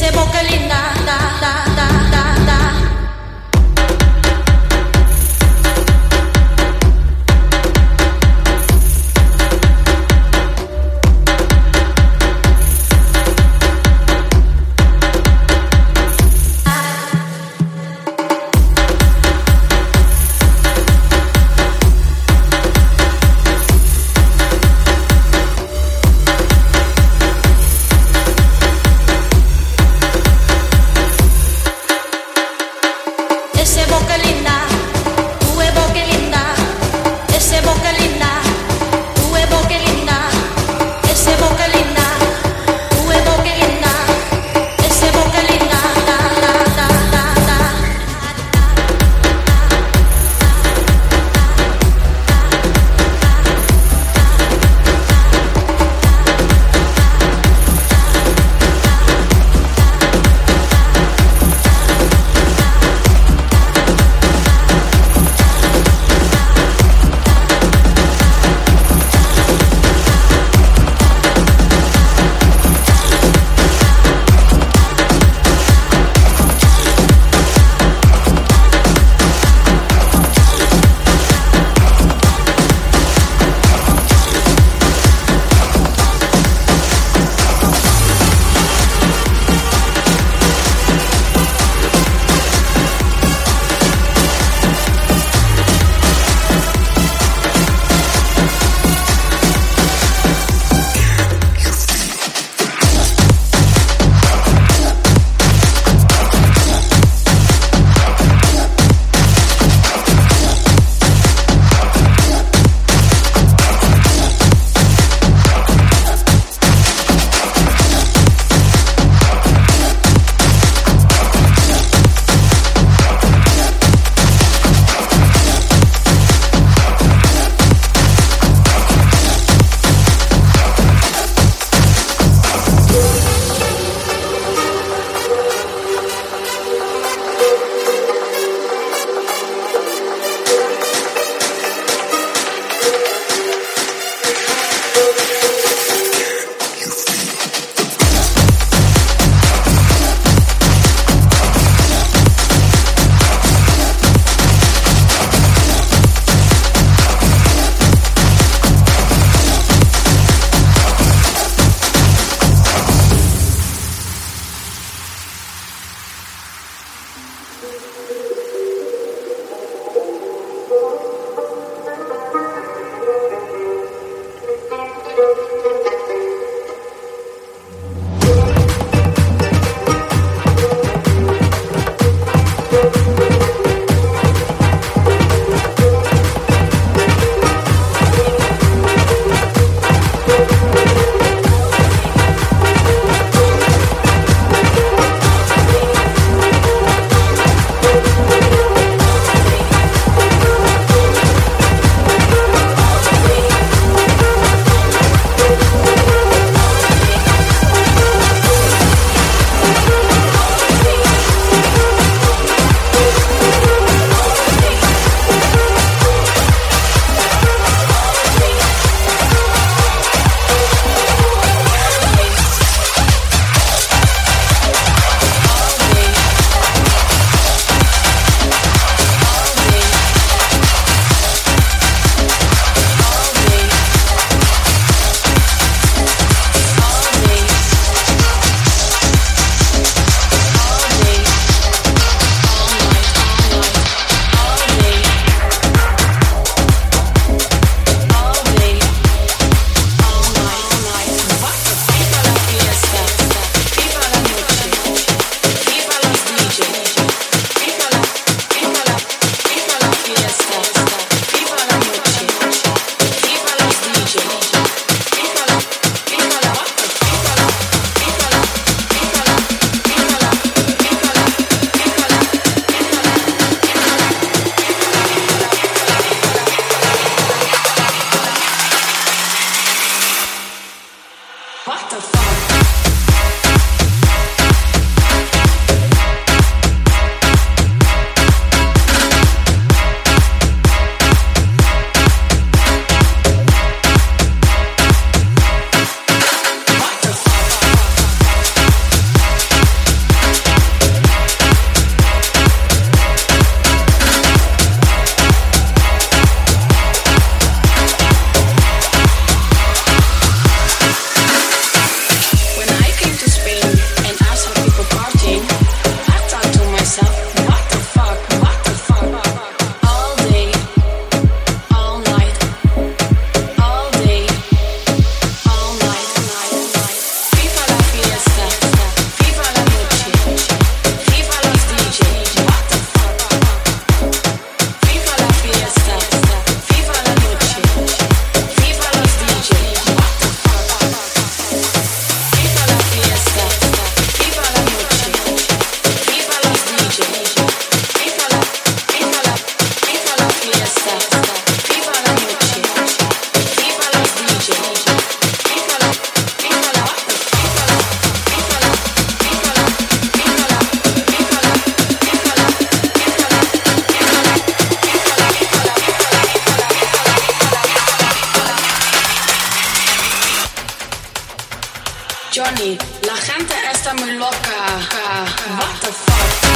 dice boca linda, da, da, da, da, da. money, la gente está muy loca. What the fuck?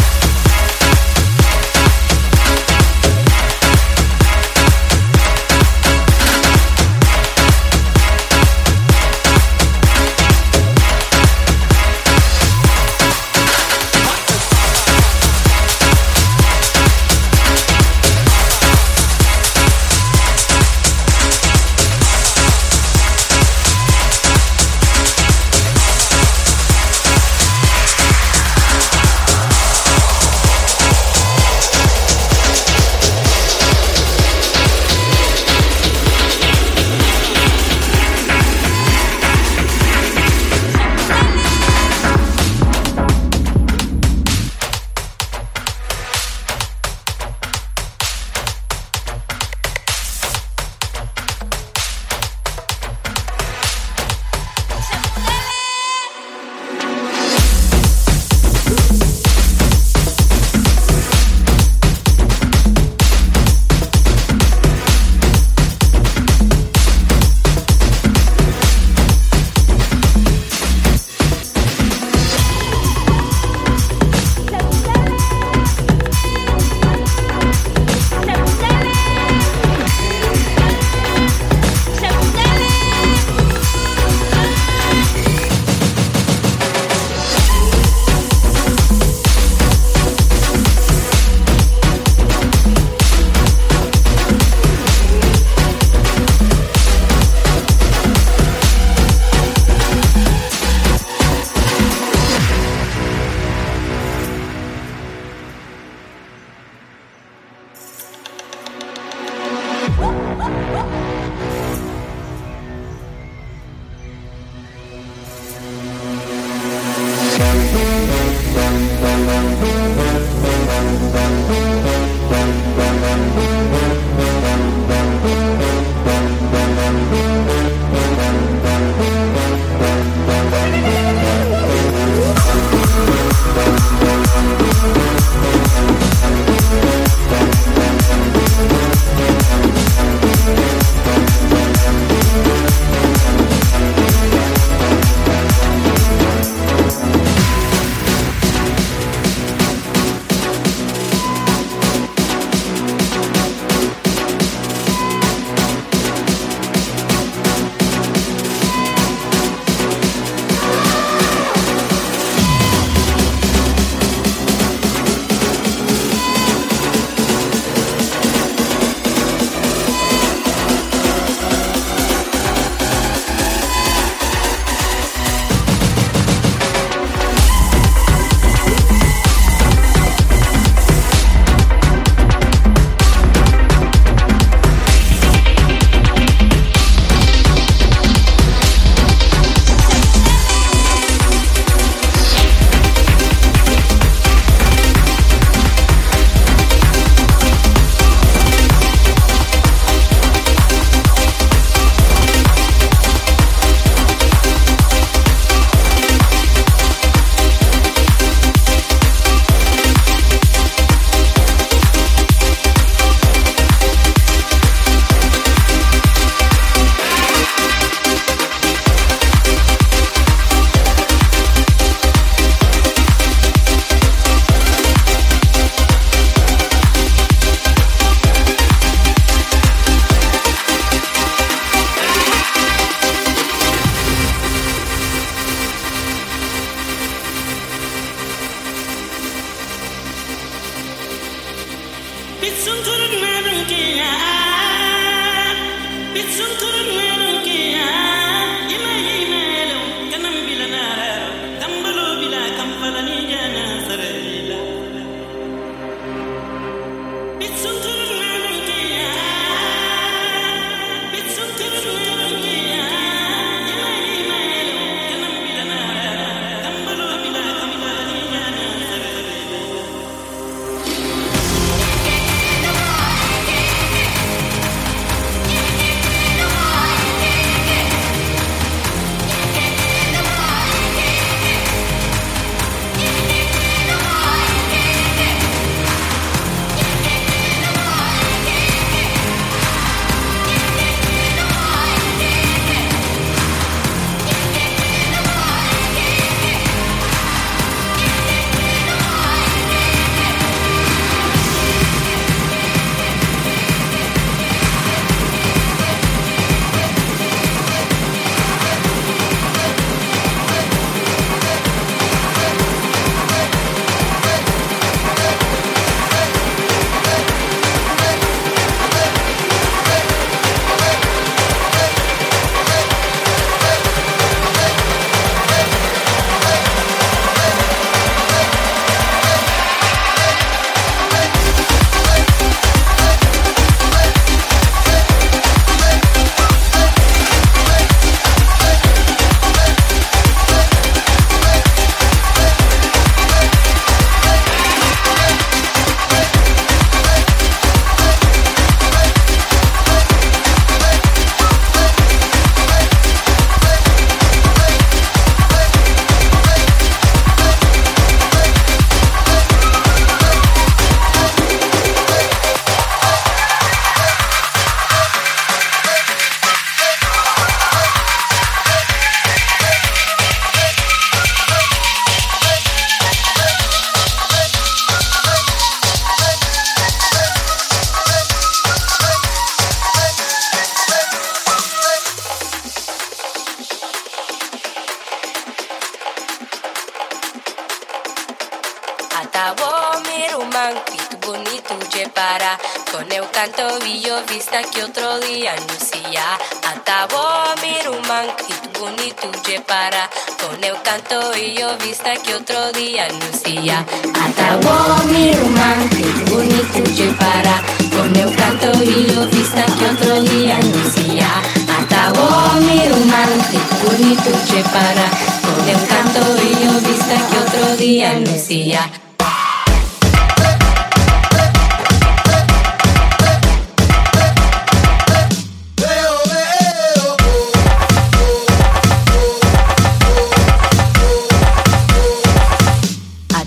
Pata, wow, Merumán, pitu bonito, ye para. Con eu canto billo, vista que otro día no silla. Ata, wow, Merumán, pitu bonito, ye para. Con eu canto billo, vista que otro día no silla. Ata, wow, Merumán, pitu bonito, ye para. Con eu canto billo, vista que otro día no silla. Ata, wow, Merumán, pitu bonito, ye para. Con eu canto billo, vista que otro día no silla.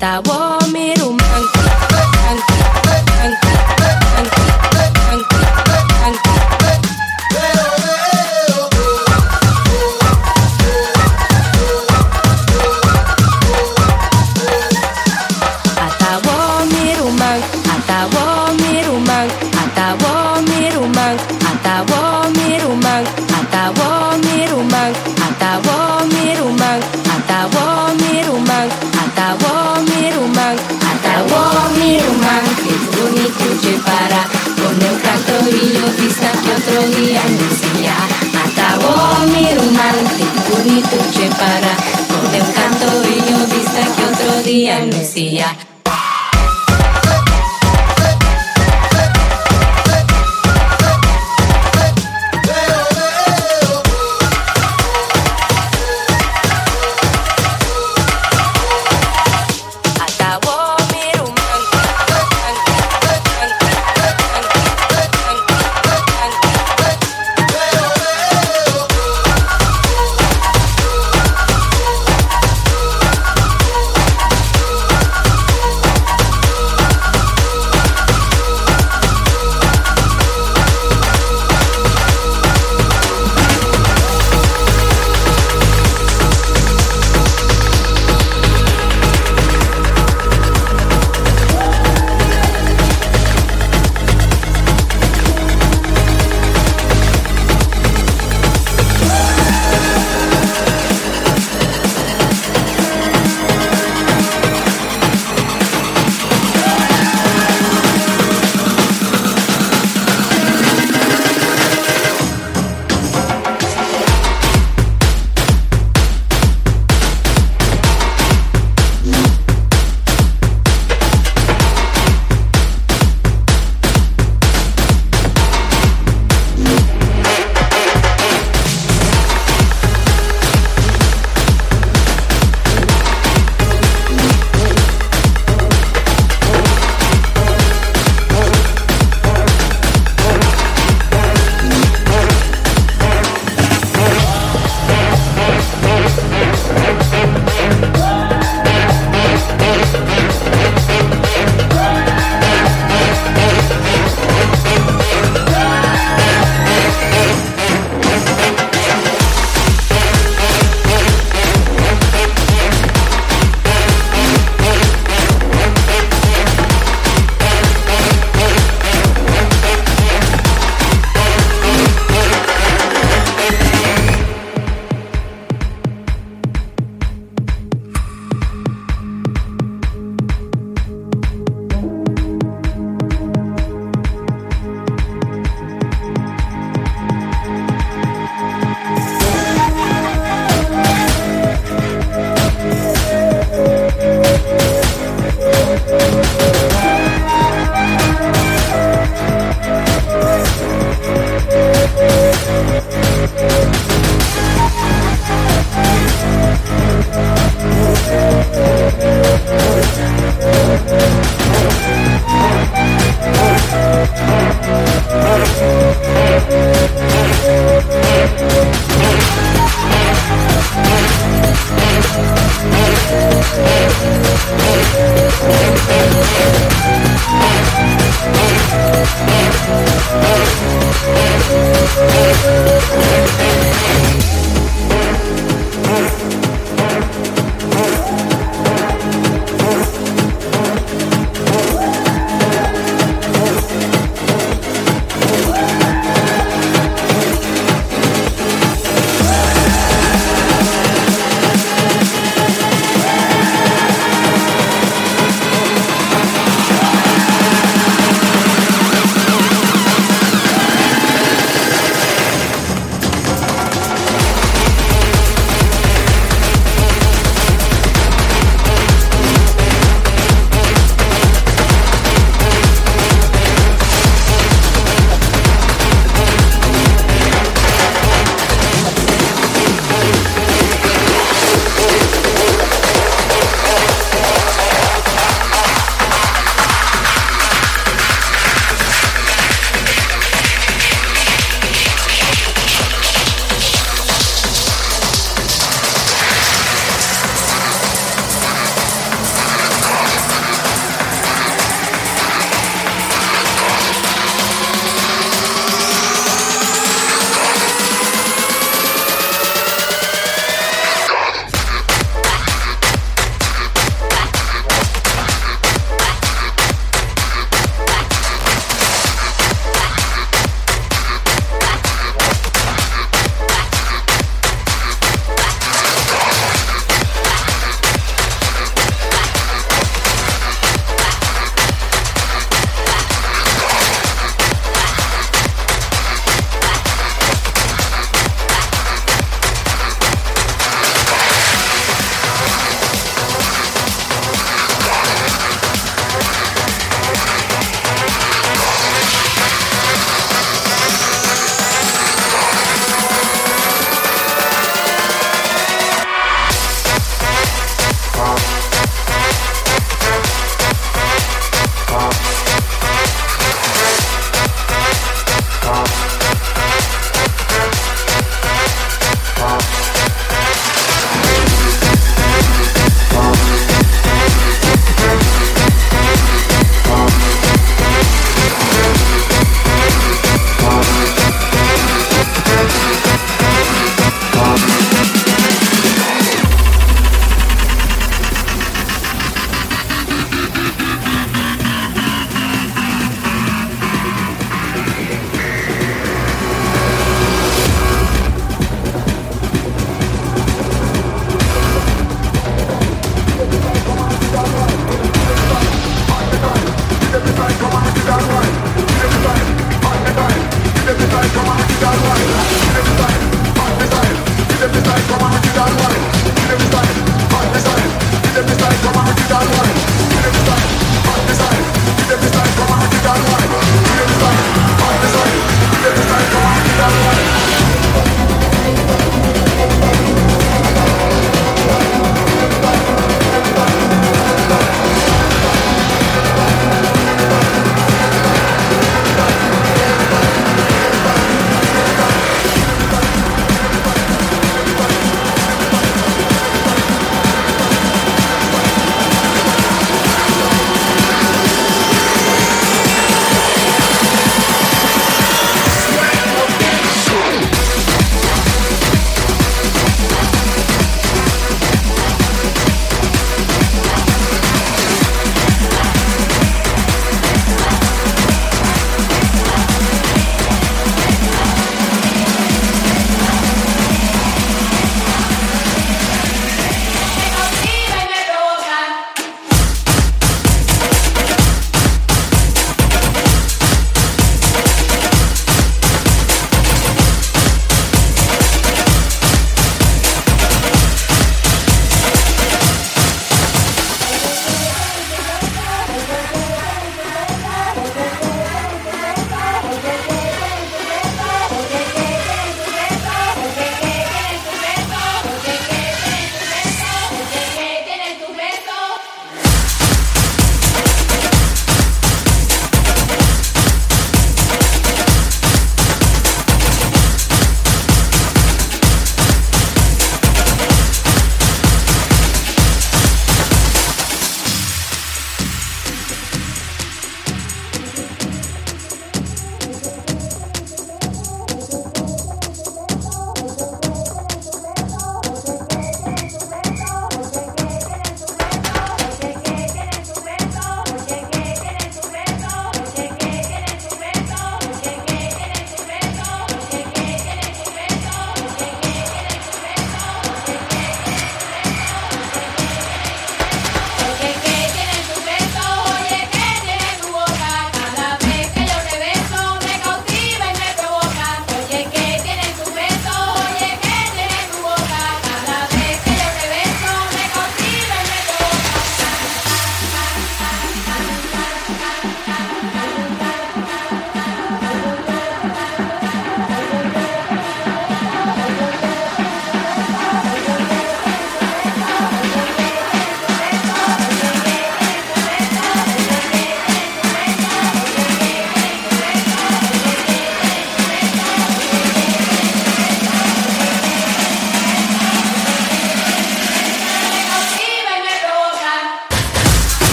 Atawo merumang, para con el canto y yo vista que otro día no hacía.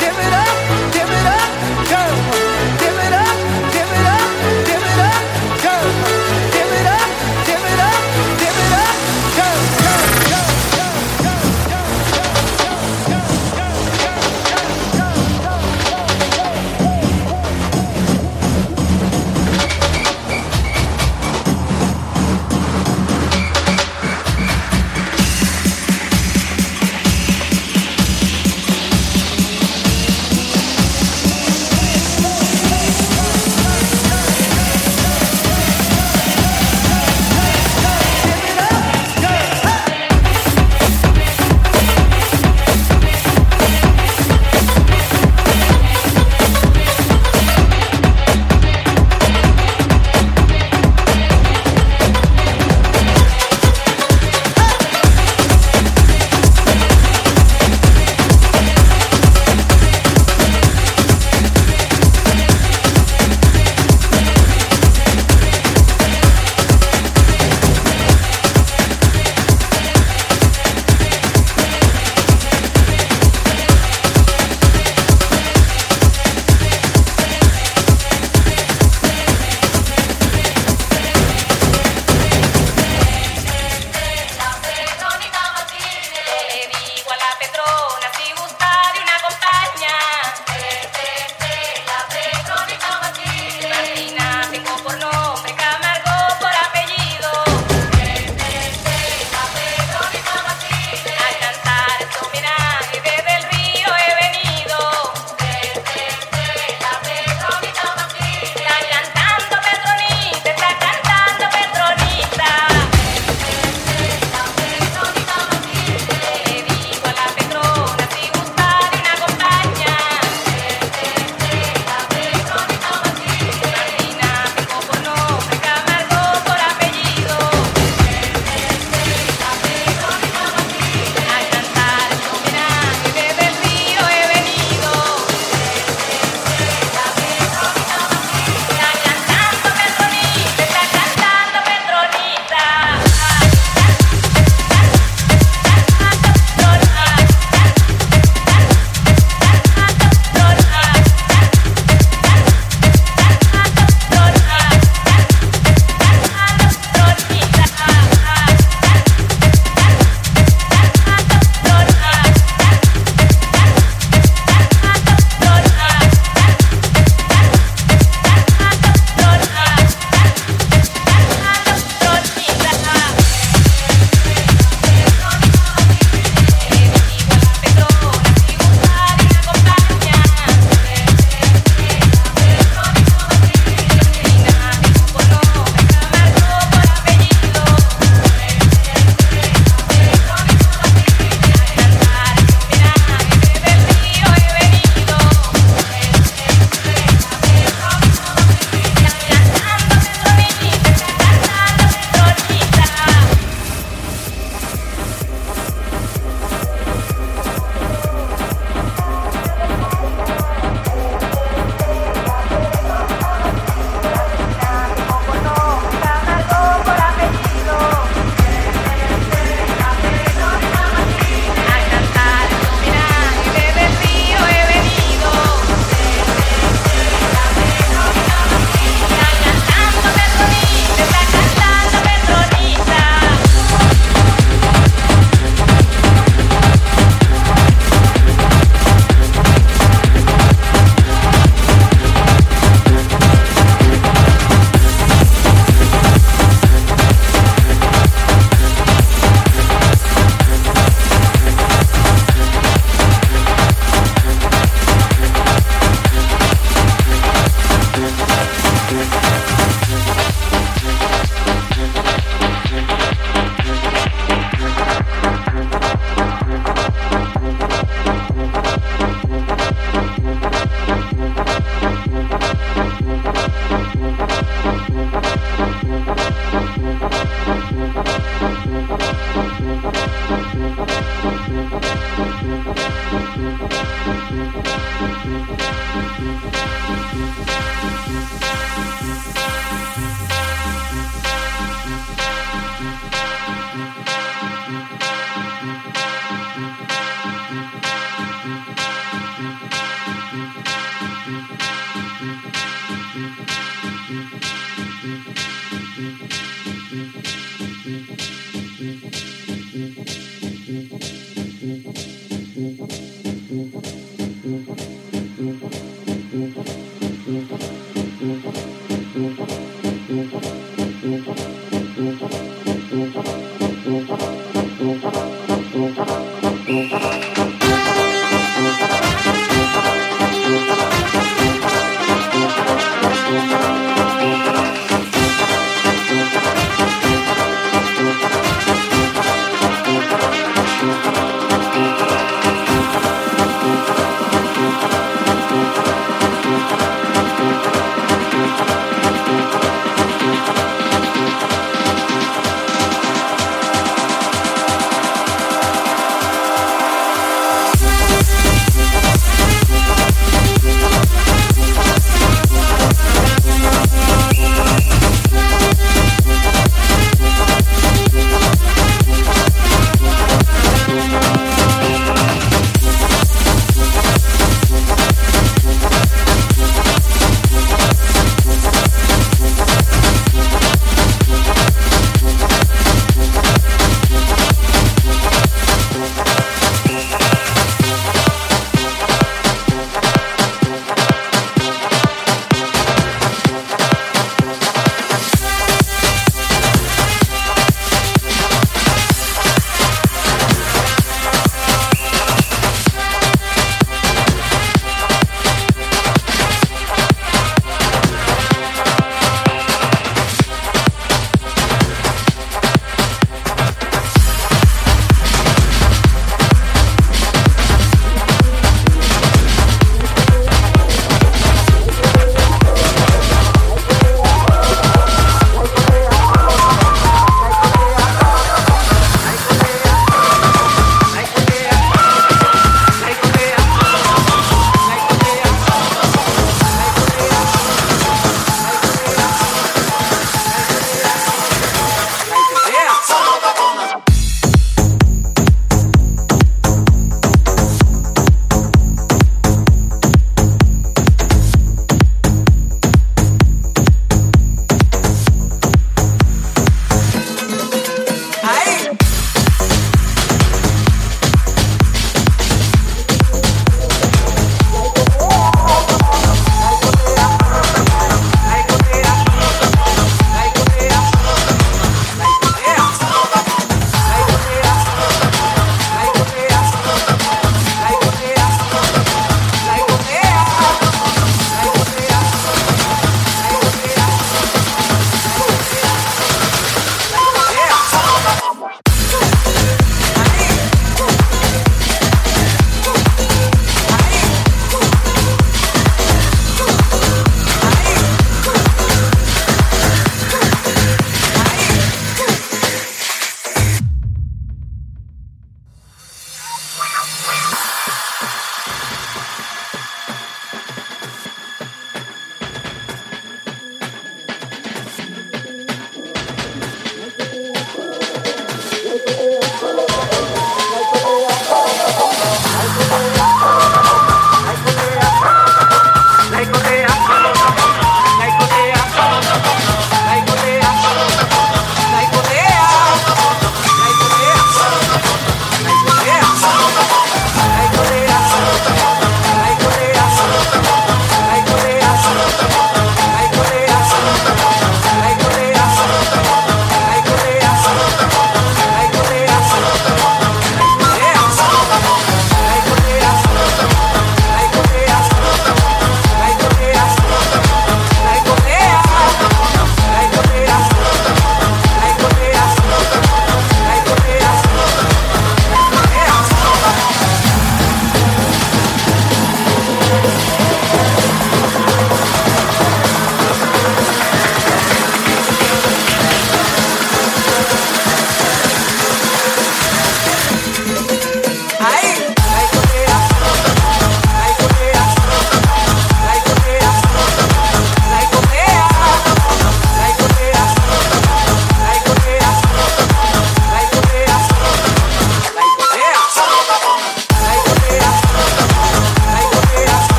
Give it up.